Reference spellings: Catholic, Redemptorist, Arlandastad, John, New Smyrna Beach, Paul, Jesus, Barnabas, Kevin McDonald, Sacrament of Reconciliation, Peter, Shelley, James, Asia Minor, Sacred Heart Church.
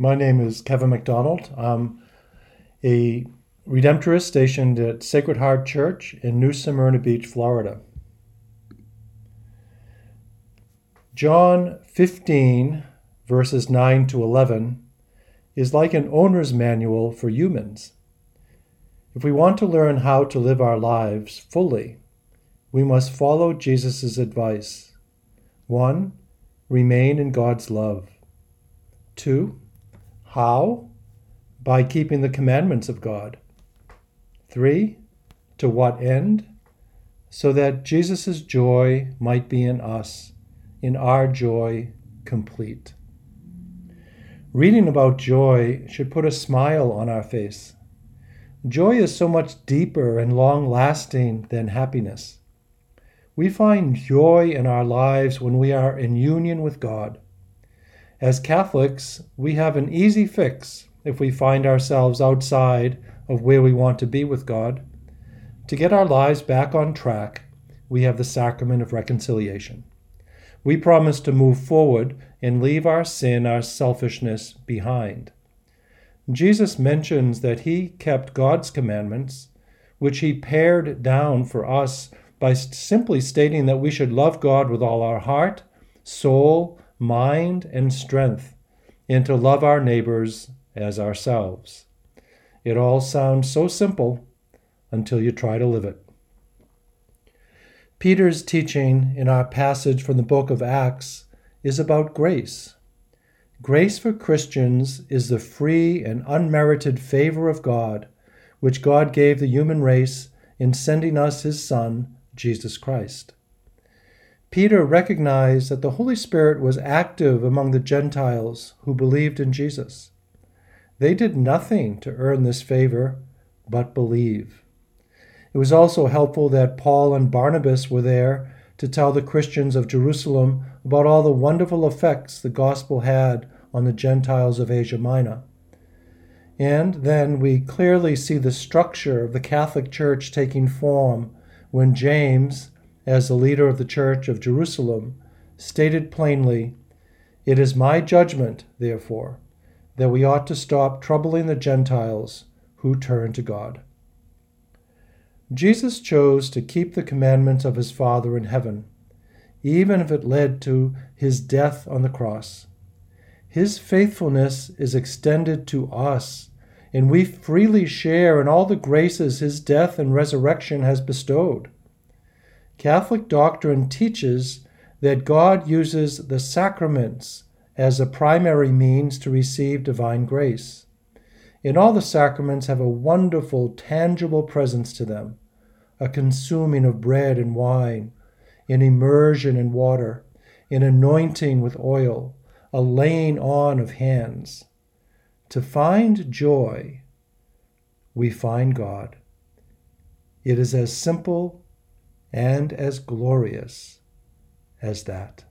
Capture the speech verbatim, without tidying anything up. My name is Kevin McDonald. I'm a Redemptorist stationed at Sacred Heart Church in New Smyrna Beach, Florida. John fifteen, verses nine to eleven, is like an owner's manual for humans. If we want to learn how to live our lives fully, we must follow Jesus' advice. One, remain in God's love. Two, how? By keeping the commandments of God. Three, to what end? So that Jesus' joy might be in us, in our joy complete. Reading about joy should put a smile on our face. Joy is so much deeper and long-lasting than happiness. We find joy in our lives when we are in union with God. As Catholics, we have an easy fix if we find ourselves outside of where we want to be with God. To get our lives back on track, we have the Sacrament of Reconciliation. We promise to move forward and leave our sin, our selfishness behind. Jesus mentions that he kept God's commandments, which he pared down for us by simply stating that we should love God with all our heart, soul, mind, and strength, and to love our neighbors as ourselves. It all sounds so simple until you try to live it. Peter's teaching in our passage from the book of Acts is about grace. Grace for Christians is the free and unmerited favor of God, which God gave the human race in sending us his Son, Jesus Christ. Peter recognized that the Holy Spirit was active among the Gentiles who believed in Jesus. They did nothing to earn this favor, but believe. It was also helpful that Paul and Barnabas were there to tell the Christians of Jerusalem about all the wonderful effects the gospel had on the Gentiles of Asia Minor. And then we clearly see the structure of the Catholic Church taking form when James, as the leader of the Church of Jerusalem, stated plainly, "It is my judgment, therefore, that we ought to stop troubling the Gentiles who turn to God." Jesus chose to keep the commandments of his Father in heaven, even if it led to his death on the cross. His faithfulness is extended to us, and we freely share in all the graces his death and resurrection has bestowed. Catholic doctrine teaches that God uses the sacraments as a primary means to receive divine grace. And all the sacraments have a wonderful, tangible presence to them, a consuming of bread and wine, an immersion in water, an anointing with oil, a laying on of hands. To find joy, we find God. It is as simple and as glorious as that.